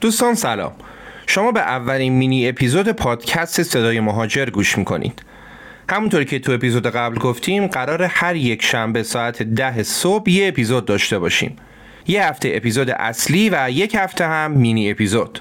دوستان سلام. شما به اولین مینی اپیزود پادکست صدای مهاجر گوش میکنید. همونطور که تو اپیزود قبل گفتیم قراره هر یک شنبه ساعت 10 صبح یه اپیزود داشته باشیم. یه هفته اپیزود اصلی و یک هفته هم مینی اپیزود.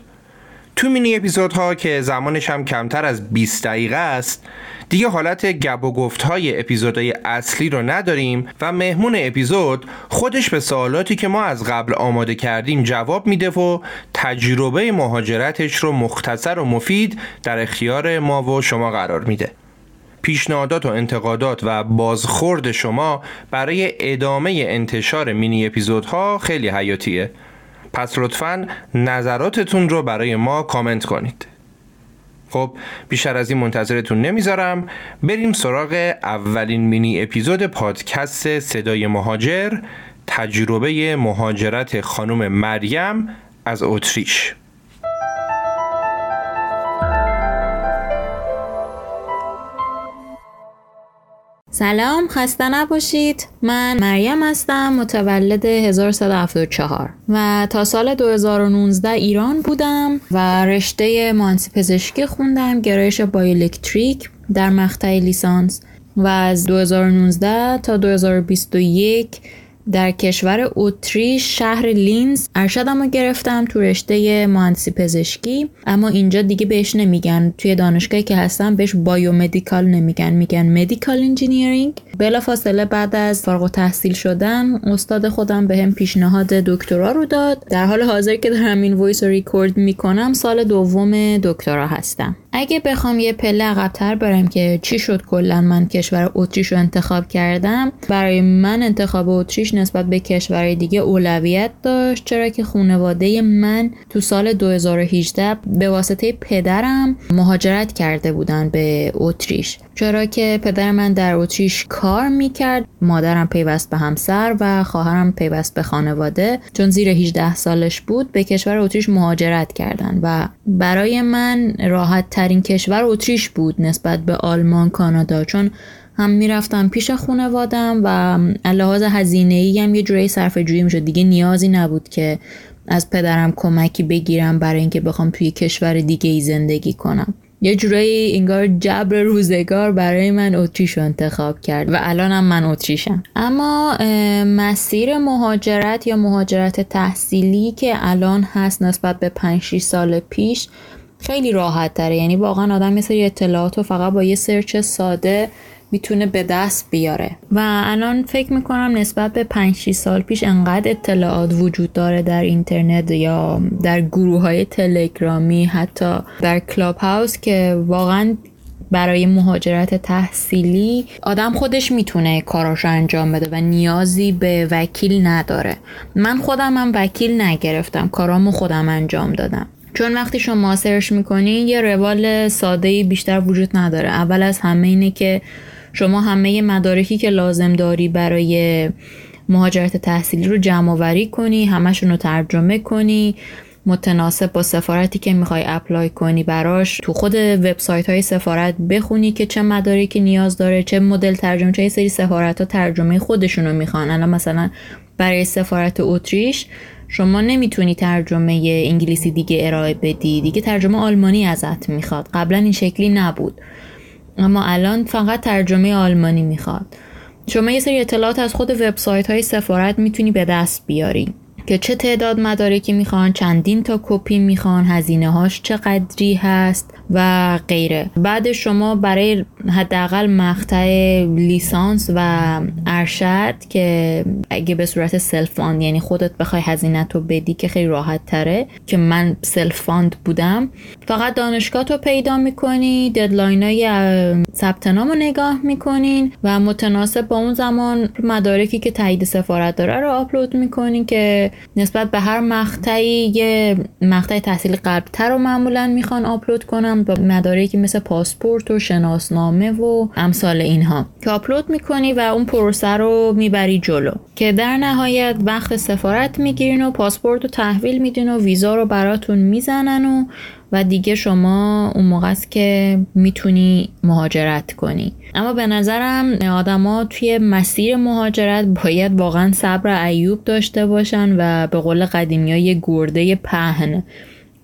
تو مینی اپیزودها که زمانش هم کمتر از 20 دقیقه است، دیگه حالت گپ و گفت‌های اپیزودهای اصلی رو نداریم و مهمون اپیزود خودش به سوالاتی که ما از قبل آماده کردیم جواب میده و تجربه مهاجرتش رو مختصر و مفید در اختیار ما و شما قرار میده. پیشنهادات و انتقادات و بازخورد شما برای ادامه انتشار مینی اپیزودها خیلی حیاتیه. پس لطفاً نظراتتون رو برای ما کامنت کنید. خب بیشتر از این منتظرتون نمیذارم، بریم سراغ اولین مینی اپیزود پادکست صدای مهاجر، تجربه مهاجرت خانم مریم از اتریش. سلام، خسته نباشید. من مریم هستم، متولد 1374 و تا سال 2019 ایران بودم و رشته مهندسی پزشکی خوندم، گرایش بایوالکتریک در مقطع لیسانس، و از 2019 تا 2021 در کشور اتریش شهر لینز ارشدم رو گرفتم تو رشته مهندسی پزشکی، اما اینجا دیگه بهش نمیگن، توی دانشگاهی که هستم بهش بایومدیکال نمیگن، میگن مدیکال انجینیرینگ. بلافاصله بعد از فارغ التحصیل شدن استاد خودم بهم پیشنهاد دکترا رو داد. در حال حاضر که دارم این وایس رو ریکورد میکنم سال دوم دکترا هستم. اگه بخوام یه پله عقب‌تر برم که چی شد کلا من کشور اتریش رو انتخاب کردم، برای من انتخاب اتریش نسبت به کشورهای دیگه اولویت داشت، چرا که خانواده من تو سال 2018 به واسطه پدرم مهاجرت کرده بودن به اتریش، چرا که پدر من در اتریش کار میکرد، مادرم پیوست به همسر و خواهرم پیوست به خانواده. چون زیر 18 سالش بود به کشور اتریش مهاجرت کردن و برای من راحت ترین کشور اتریش بود نسبت به آلمان، کانادا، چون هم میرفتم پیش خانوادم و لحاظ هزینه‌ای هم یه جوری صرفه جویی میشد، دیگه نیازی نبود که از پدرم کمکی بگیرم برای اینکه بخوام توی کشور دیگه ای زندگی کنم. یه جورایی انگار جبر روزگار برای من اتریش رو انتخاب کرد و الانم من اتریشم. اما مسیر مهاجرت یا مهاجرت تحصیلی که الان هست نسبت به 5-6 سال پیش خیلی راحت تره، یعنی واقعا آدم یه سری اطلاعاتو فقط با یه سرچ ساده میتونه به دست بیاره و الان فکر میکنم نسبت به 5-6 سال پیش انقدر اطلاعات وجود داره در اینترنت یا در گروه های تلگرامی، حتی در کلاب هاوس، که واقعا برای مهاجرت تحصیلی آدم خودش میتونه کاراشو انجام بده و نیازی به وکیل نداره. من خودمم وکیل نگرفتم، کارامو خودم انجام دادم، چون وقتی شما سرچ میکنین یه روال ساده‌ای بیشتر وجود نداره. اول از همه اینه که شما همه مدارکی که لازم داری برای مهاجرت تحصیلی رو جمع‌آوری کنی، همشون رو ترجمه کنی، متناسب با سفارتی که میخوای اپلای کنی براش تو خود وبسایت های سفارت بخونی که چه مدارکی نیاز داره، چه مدل ترجمه، چه سری سفارت ها ترجمه خودشون رو میخوان. الان مثلا برای سفارت اتریش شما نمیتونی ترجمه انگلیسی دیگه ارائه بدی، دیگه ترجمه آلمانی ازت میخواد. قبلا این شکلی نبود، اما الان فقط ترجمه آلمانی میخواد. شما یه سری اطلاعات از خود وبسایت های سفارت میتونی به دست بیاری که چه تعداد مدارکی میخوان، چندین تا کپی میخوان، هزینه هاش چقدری هست و غیره. بعد شما برای حداقل مقطع لیسانس و ارشد که اگه به صورت سلف فاند، یعنی خودت بخوای هزینه‌تو بدی، که خیلی راحت تره، که من سلف فاند بودم، فقط دانشگاهتو پیدا میکنی، ددلاینای ثبت نامو نگاه میکنین و متناسب با اون زمان مدارکی که تایید سفارت داره رو آپلود میکنین، که نسبت به هر مقطعی یه مقطع تحصیل قبل‌تر رو معمولا میخوان آپلود کنم با مدارکی مثل پاسپورت و شناسنامه و امثال اینها، که آپلود میکنی و اون پروسه رو میبری جلو، که در نهایت وقت سفارت میگیرین و پاسپورت رو تحویل میدین و ویزا رو براتون میزنن و دیگه شما اون موقع است که میتونی مهاجرت کنی. اما به نظرم آدما توی مسیر مهاجرت باید واقعا صبر ایوب داشته باشن و به قول قدیمی‌ها یه گرده پهن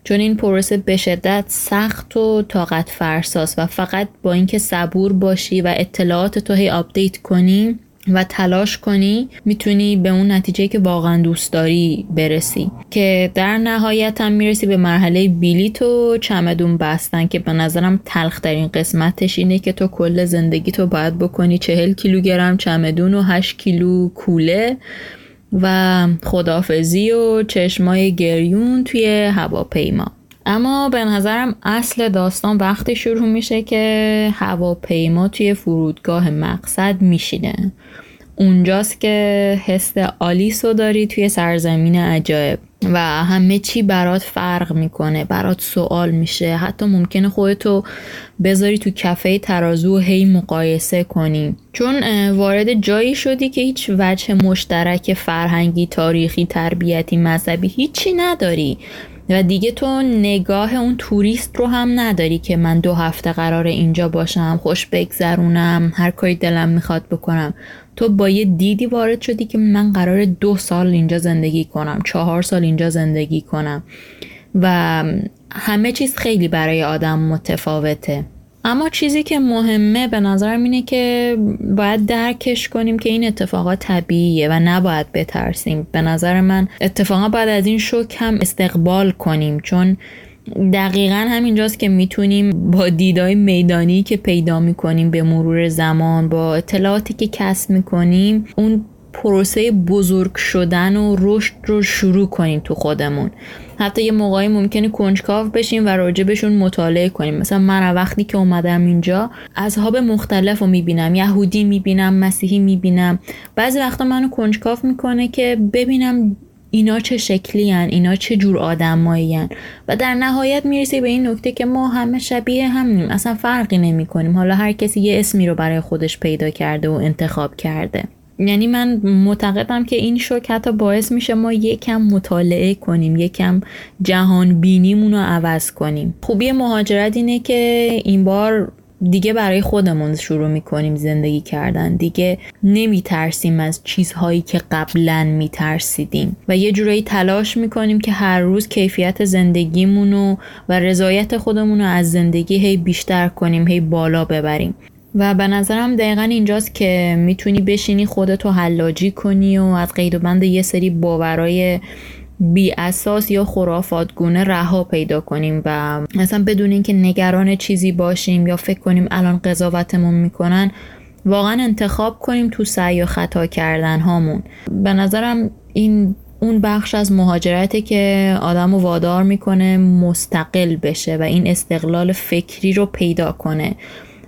چون این پروسه به شدت سخت و طاقت فرساست و فقط با اینکه صبور باشی و اطلاعات تو هی آپدیت کنی و تلاش کنی میتونی به اون نتیجه‌ای که واقعا دوست داری برسی، که در نهایت هم میرسی به مرحله بلیط و چمدون بستن، که به نظرم تلخ‌ترین قسمتش اینه که تو کل زندگی تو باید بکنی 40 کیلوگرم چمدون و 8 کیلو کوله و خداحافظی و چشمای گریون توی هواپیما. اما به نظرم اصل داستان وقتی شروع میشه که هواپیما توی فرودگاه مقصد میشینه. اونجاست که حس آلیسو داری توی سرزمین عجایب و همه چی برات فرق میکنه، برات سوال میشه، حتی ممکنه خودتو بذاری تو کفه ترازو و هی مقایسه کنی، چون وارد جایی شدی که هیچ وجه مشترک فرهنگی، تاریخی، تربیتی، مذهبی هیچی نداری و دیگه تو نگاه اون توریست رو هم نداری که من 2 هفته قراره اینجا باشم، خوش بگذرونم، هر کاری دلم میخواد بکنم. تو با یه دیدی وارد شدی که من قراره 2 سال اینجا زندگی کنم، 4 سال اینجا زندگی کنم و همه چیز خیلی برای آدم متفاوته. اما چیزی که مهمه به نظرم اینه که باید درکش کنیم که این اتفاقات طبیعیه و نباید بترسیم. به نظر من اتفاقا بعد از این شوک هم استقبال کنیم، چون دقیقاً همینجاست که میتونیم با دیدای میدانی که پیدا میکنیم به مرور زمان، با اطلاعاتی که کسب میکنیم، اون پروسه بزرگ شدن و رشد رو شروع کنیم تو خودمون. حتی یه موقعی ممکنه کنجکاو بشیم و راجبشون مطالعه کنیم. مثلا من وقتی که اومدم اینجا اذهاب مختلف رو میبینم، یهودی میبینم، مسیحی میبینم. بعضی وقتا منو کنجکاو میکنه که ببینم اینا چه شکلی هن، اینا چه جور آدم هن. و در نهایت میرسی به این نکته که ما همه شبیه همیم، اصلا فرقی نمی کنیم. حالا هر کسی یه اسمی رو برای خودش پیدا کرده و انتخاب کرده. یعنی من معتقدم که این شوک حتی باعث میشه ما یکم مطالعه کنیم، یکم جهان بینیمون رو عوض کنیم. خوبی مهاجرت اینه که این بار دیگه برای خودمون شروع میکنیم زندگی کردن، دیگه نمیترسیم از چیزهایی که قبلا میترسیدیم و یه جورایی تلاش میکنیم که هر روز کیفیت زندگیمونو و رضایت خودمونو از زندگی هی بیشتر کنیم، هی بالا ببریم. و به نظرم دقیقا اینجاست که میتونی بشینی خودتو حلاجی کنی و از قید و بند یه سری باورای بی اساس یا خرافاتگونه رها پیدا کنیم و مثلا بدون اینکه نگران چیزی باشیم یا فکر کنیم الان قضاوتمون میکنن، واقعا انتخاب کنیم تو سعی و خطا کردن هامون. به نظرم این اون بخش از مهاجرته که آدمو وادار میکنه مستقل بشه و این استقلال فکری رو پیدا کنه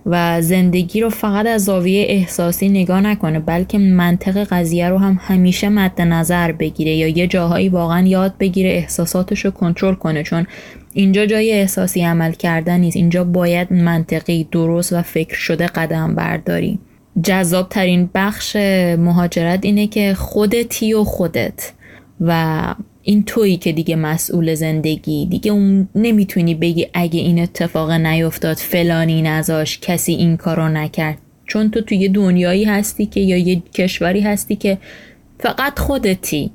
و زندگی رو فقط از زاویه احساسی نگاه نکنه، بلکه منطق قضیه رو هم همیشه مد نظر بگیره یا یه جاهایی واقعا یاد بگیره احساساتش رو کنترل کنه، چون اینجا جای احساسی عمل کردن نیست. اینجا باید منطقی، درست و فکر شده قدم برداری. جذاب ترین بخش مهاجرت اینه که خودتی و خودت و این تویی که دیگه مسئول زندگی، دیگه اون نمیتونی بگی اگه این اتفاق نیفتاد، فلانی نذاش، کسی این کارو نکرد، چون تو یه دنیایی هستی که یا یه کشوری هستی که فقط خودتی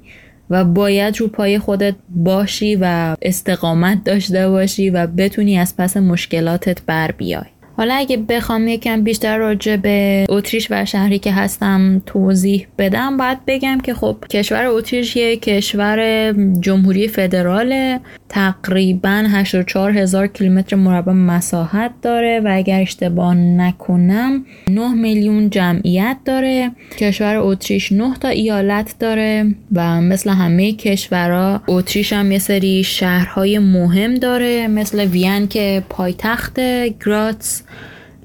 و باید رو پای خودت باشی و استقامت داشته باشی و بتونی از پس مشکلاتت بر بیای. حالا اگه بخوام یکم بیشتر راجع به اتریش و شهری که هستم توضیح بدم، باید بگم که خب کشور اتریش یه کشور جمهوری فدراله، تقریباً 84,000 کیلومتر مربع مساحت داره و اگر اشتباه نکنم 9 میلیون جمعیت داره. کشور اتریش 9 تا ایالت داره و مثل همه کشورها اتریش هم یه سری شهرهای مهم داره، مثل وین که پایتخت، گراتس،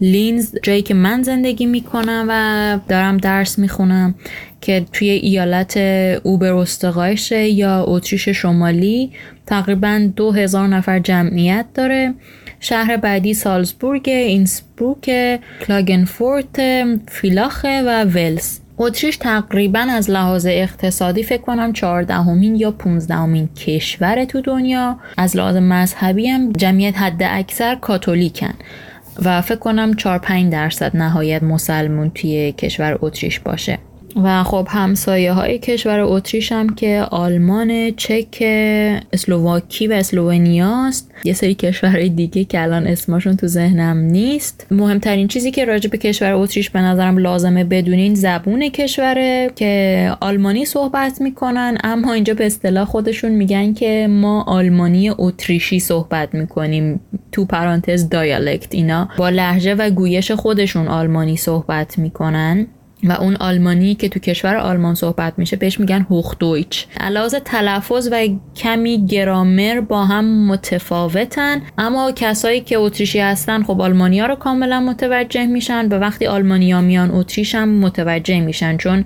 لینز جایی که من زندگی میکنم و دارم درس میخونم که توی ایالت اوبر استقایشه یا اتریش شمالی تقریباً 2000 نفر جمعیت داره. شهر بعدی سالزبورگ، اینسبروکه، کلاگنفورته، فیلاخه و ویلز. اتریش تقریباً از لحاظ اقتصادی فکر کنم 14مین یا 15مین کشور تو دنیا. از لحاظ مذهبی هم جمعیت حد اکثر کاتولیکن و فکر کنم 4-5% نهایت مسلمون توی کشور اتریش باشه. و خب همسایه های کشور اتریش هم که آلمان، چک، اسلوواکی و اسلوونیا است. یه سری کشورهای دیگه که الان اسمشون تو ذهنم نیست. مهمترین چیزی که راجع به کشور اتریش به نظرم لازمه بدونین زبون کشوره که آلمانی صحبت میکنن، اما اینجا به اصطلاح خودشون میگن که ما آلمانی اتریشی صحبت میکنیم، تو پرانتز دایالکت. اینا با لهجه و گویش خودشون آلمانی صحبت میکنن و اون آلمانی که تو کشور آلمان صحبت میشه بهش میگن هختویچ. علاوه بر تلفظ و کمی گرامر با هم متفاوتن، اما کسایی که اتریشی هستن خب آلمانی‌ها رو کاملا متوجه میشن و وقتی آلمانی‌ها میان اتریش هم متوجه میشن، چون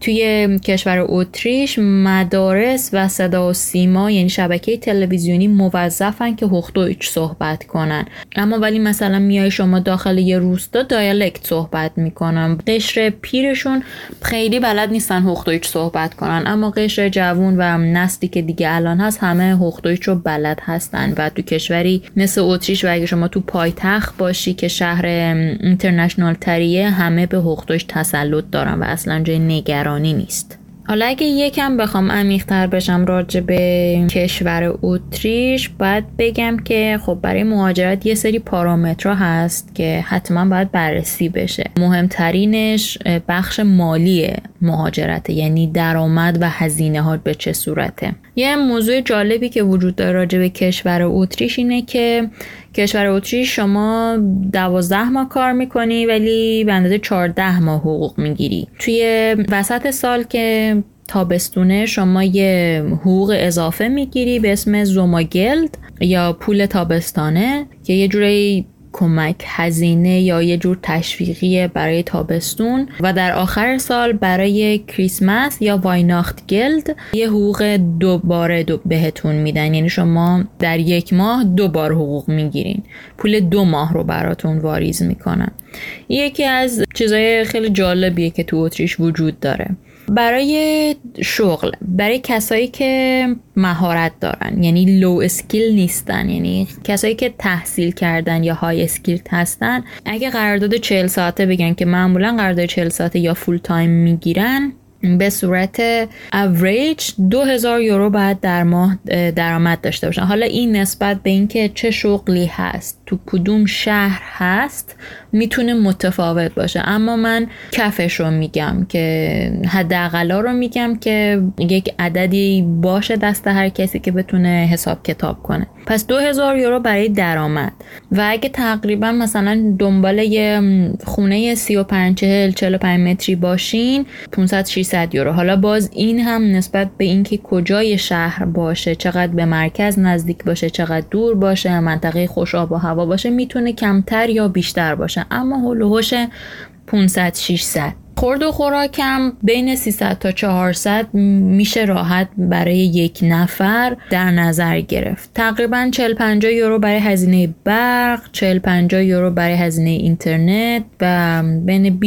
توی کشور اتریش مدارس و صدا و سیما یعنی شبکه تلویزیونی موظفن که هختویچ صحبت کنن. اما ولی مثلا میای شما داخل یه روستا دایالکت صحبت میکنن. قشر پیرشون خیلی بلد نیستن هختویچ صحبت کنن، اما قشر جوون و نسلی که دیگه الان هست همه هختویچ رو بلد هستن. و تو کشوری مثل اتریش و اگه شما تو پایتخت باشی که شهر اینترنشنال تریه، همه به هختویچ تسلط دارن و اصلا جای نگرانی نیست. حالا اگه یکم بخوام عمیق‌تر بشم راجع به کشور اتریش، باید بگم که خب برای مهاجرت یه سری پارامترها هست که حتما باید بررسی بشه. مهمترینش بخش مالی مهاجرته، یعنی درآمد و هزینه ها به چه صورته. یه موضوع جالبی که وجود داره راجع به کشور اتریش اینه که کشور اتریش شما 12 ماه کار میکنی ولی به اندازه 14 ماه حقوق میگیری. توی وسط سال که تابستونه شما یه حقوق اضافه میگیری به اسم زوماگلد یا پول تابستانه که یه جوری کمک هزینه یا یه جور تشویقیه برای تابستون. و در آخر سال برای کریسمس یا وایناخت گلد یه حقوق دوباره بهتون میدن، یعنی شما در یک ماه 2 بار حقوق میگیرین، پول 2 ماه رو براتون واریز میکنن. یکی از چیزای خیلی جالبیه که تو اتریش وجود داره. برای شغل، برای کسایی که مهارت دارن، یعنی لو اسکیل نیستن، یعنی کسایی که تحصیل کردن یا های اسکیل هستن، اگه قرارداد 40 ساعته بگن که معمولا قرارداد 40 ساعته یا فول تایم میگیرن، به صورت اوریج 2000 یورو باید در ماه درآمد داشته باشن. حالا این نسبت به اینکه چه شغلی هست، تو کدوم شهر هست، میتونه متفاوت باشه. اما من کفش رو میگم که حداقلا رو میگم که یک عددی باشه دست هر کسی که بتونه حساب کتاب کنه. پس 2000 یورو برای درآمد. و اگه تقریبا مثلا دنبال یه خونه 35 40 45 متری باشین 500-600 یورو. حالا باز این هم نسبت به اینکه کجای شهر باشه، چقدر به مرکز نزدیک باشه، چقدر دور باشه، منطقه خوش آب و هوا باشه، میتونه کمتر یا بیشتر باشه، اما هولوهوش 500-600. خورد و خوراکم بین 300-400 میشه راحت برای یک نفر در نظر گرفت. تقریبا 40-50 یورو برای هزینه برق، 40-50 یورو برای هزینه اینترنت و بین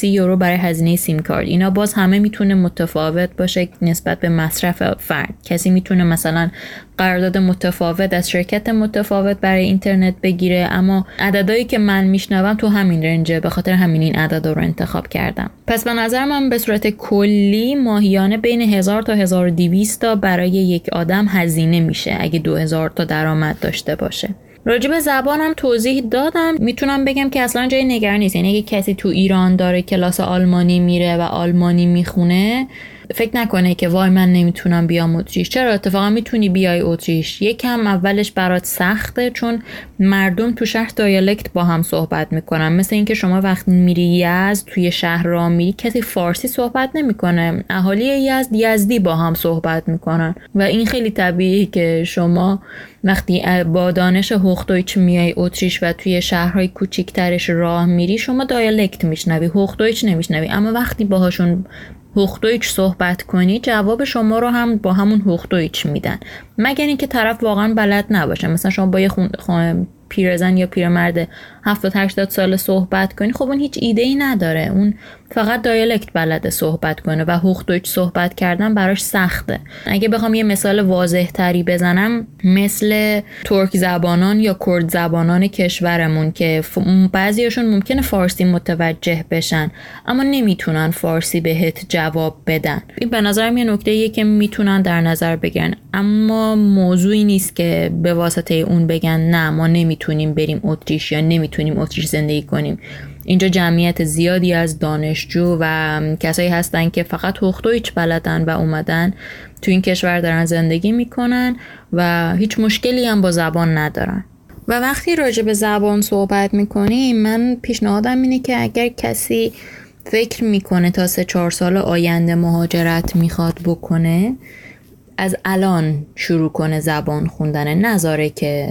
20-30 یورو برای هزینه سیم کارت. اینا باز همه میتونه متفاوت باشه نسبت به مصرف فرد. کسی میتونه مثلا قرارداد متفاوت از شرکت متفاوت برای اینترنت بگیره، اما عددهایی که من میشنوم تو همین رنجه، به خاطر همین این عددا رو انتخاب کردم. پس به نظر من به صورت کلی ماهیانه بین 1000-1200 تا برای یک آدم هزینه میشه اگه 2000 تا درآمد داشته باشه. راجع به زبانم توضیح دادم. میتونم بگم که اصلا جای نگران نیست، یعنی اگه کسی تو ایران داره کلاس آلمانی میره و آلمانی میخونه، فکر نکنه که وای من نمیتونم بیام اتریش. چرا، اتفاقا میتونی بیای اتریش. یکم اولش برات سخته چون مردم تو شهر دایالکت با هم صحبت میکنن، مثل اینکه شما وقتی میری یزد توی شهر را میری کسی فارسی صحبت نمیکنه، اهالی یزد یزدی با هم صحبت میکنن و این خیلی طبیعیه که شما وقتی با دانش هختویچ میای اتریش و توی شهرهای کوچیک‌ترش راه میری شما دایالکت میشنوی، هختویچ نمیشنوی. اما وقتی باهاشون هختویچ صحبت کنی جواب شما رو هم با همون هختویچ میدن، مگر اینکه طرف واقعا بلد نباشه. مثلا شما با یه پیرزن یا پیرمرد 70-80 ساله صحبت کنی، خب اون هیچ ایده‌ای نداره، اون فقط دایالکت بلده صحبت کنه و هوخدویچ صحبت کردن براش سخته. اگه بخوام یه مثال واضح تری بزنم، مثل ترک زبانان یا کرد زبانان کشورمون که بعضیاشون ممکنه فارسی متوجه بشن اما نمیتونن فارسی بهت جواب بدن. این به نظرم یه نکته‌ایه که میتونن در نظر بگیرن، اما موضوعی نیست که به واسطه اون بگن نه ما نمیتونیم بریم اتریش یا نمیتونیم اتریش زندگی کنیم. اینجا جمعیت زیادی از دانشجو و کسایی هستن که فقط هختویچ بلدن و اومدن تو این کشور دارن زندگی میکنن و هیچ مشکلی هم با زبان ندارن. و وقتی راجع به زبان صحبت میکنیم، من پیشنهادم اینه که اگر کسی فکر میکنه تا 3-4 سال آینده مهاجرت میخواد بکنه، از الان شروع کنه زبان خوندنه. نذاره که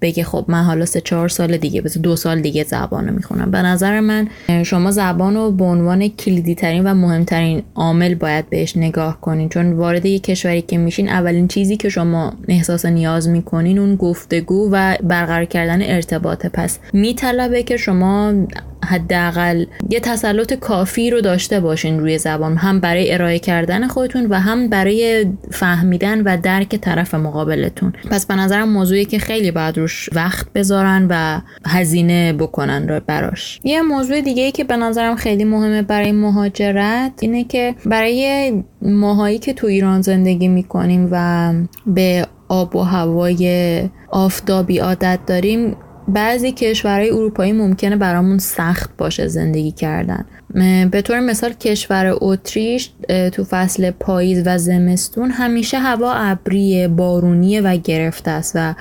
بگه خب من حالا 3-4 سال دیگه، بذار 2 سال دیگه زبانو میخونم. به نظر من شما زبانو به عنوان کلیدی ترین و مهمترین عامل باید بهش نگاه کنین، چون وارد یک کشوری که میشین اولین چیزی که شما احساس نیاز میکنین اون گفتگو و برقرار کردن ارتباطه. پس میطلبه که شما حداقل یه تسلط کافی رو داشته باشین روی زبان، هم برای ارائه کردن خودتون و هم برای فهمیدن و درک طرف مقابلتون. پس به نظرم موضوعی که خیلی باید روش وقت بذارن و هزینه بکنن رو براش. یه موضوع دیگه ای که به نظرم خیلی مهمه برای مهاجرت اینه که برای ماهایی که تو ایران زندگی میکنیم و به آب و هوای آفتابی عادت داریم، بعضی کشورهای اروپایی ممکنه برامون سخت باشه زندگی کردن. به طور مثال کشور اتریش تو فصل پاییز و زمستون همیشه هوا ابری، بارونیه و گرفته است و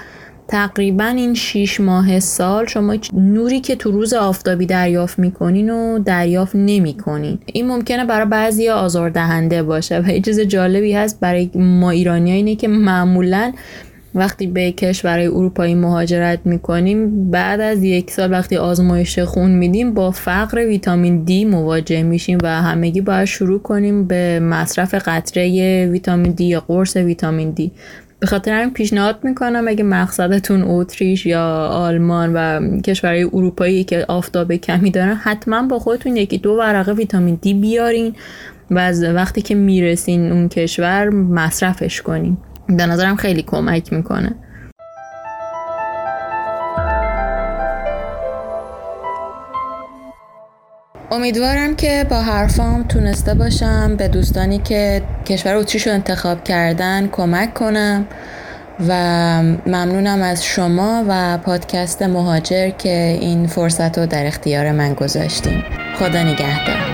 تقریبا این 6 ماه سال شما نوری که تو روز آفتابی دریافت میکنین و دریافت نمیکنین. این ممکنه برای بعضیا آزاردهنده باشه و یه چیز جالبی هست برای ما ایرانی‌ها اینه که معمولاً وقتی به کشورهای اروپایی مهاجرت میکنیم، بعد از 1 سال وقتی آزمایش خون میدیم با فقر ویتامین دی مواجه میشیم و همگی باید شروع کنیم به مصرف قطره ویتامین دی یا قرص ویتامین دی. به خاطر همین پیشنهاد میکنم اگه مقصدتون اتریش یا آلمان و کشورهای اروپایی که آفتاب کمی دارن، حتما با خودتون 1-2 ورقه ویتامین دی بیارین و از وقتی که میرسین اون کشور مصرفش کنین. به نظرم خیلی کمک میکنه. امیدوارم که با حرفام تونسته باشم به دوستانی که کشور اتریش رو انتخاب کردن کمک کنم و ممنونم از شما و پادکست مهاجر که این فرصت رو در اختیار من گذاشتیم. خدا نگهدار.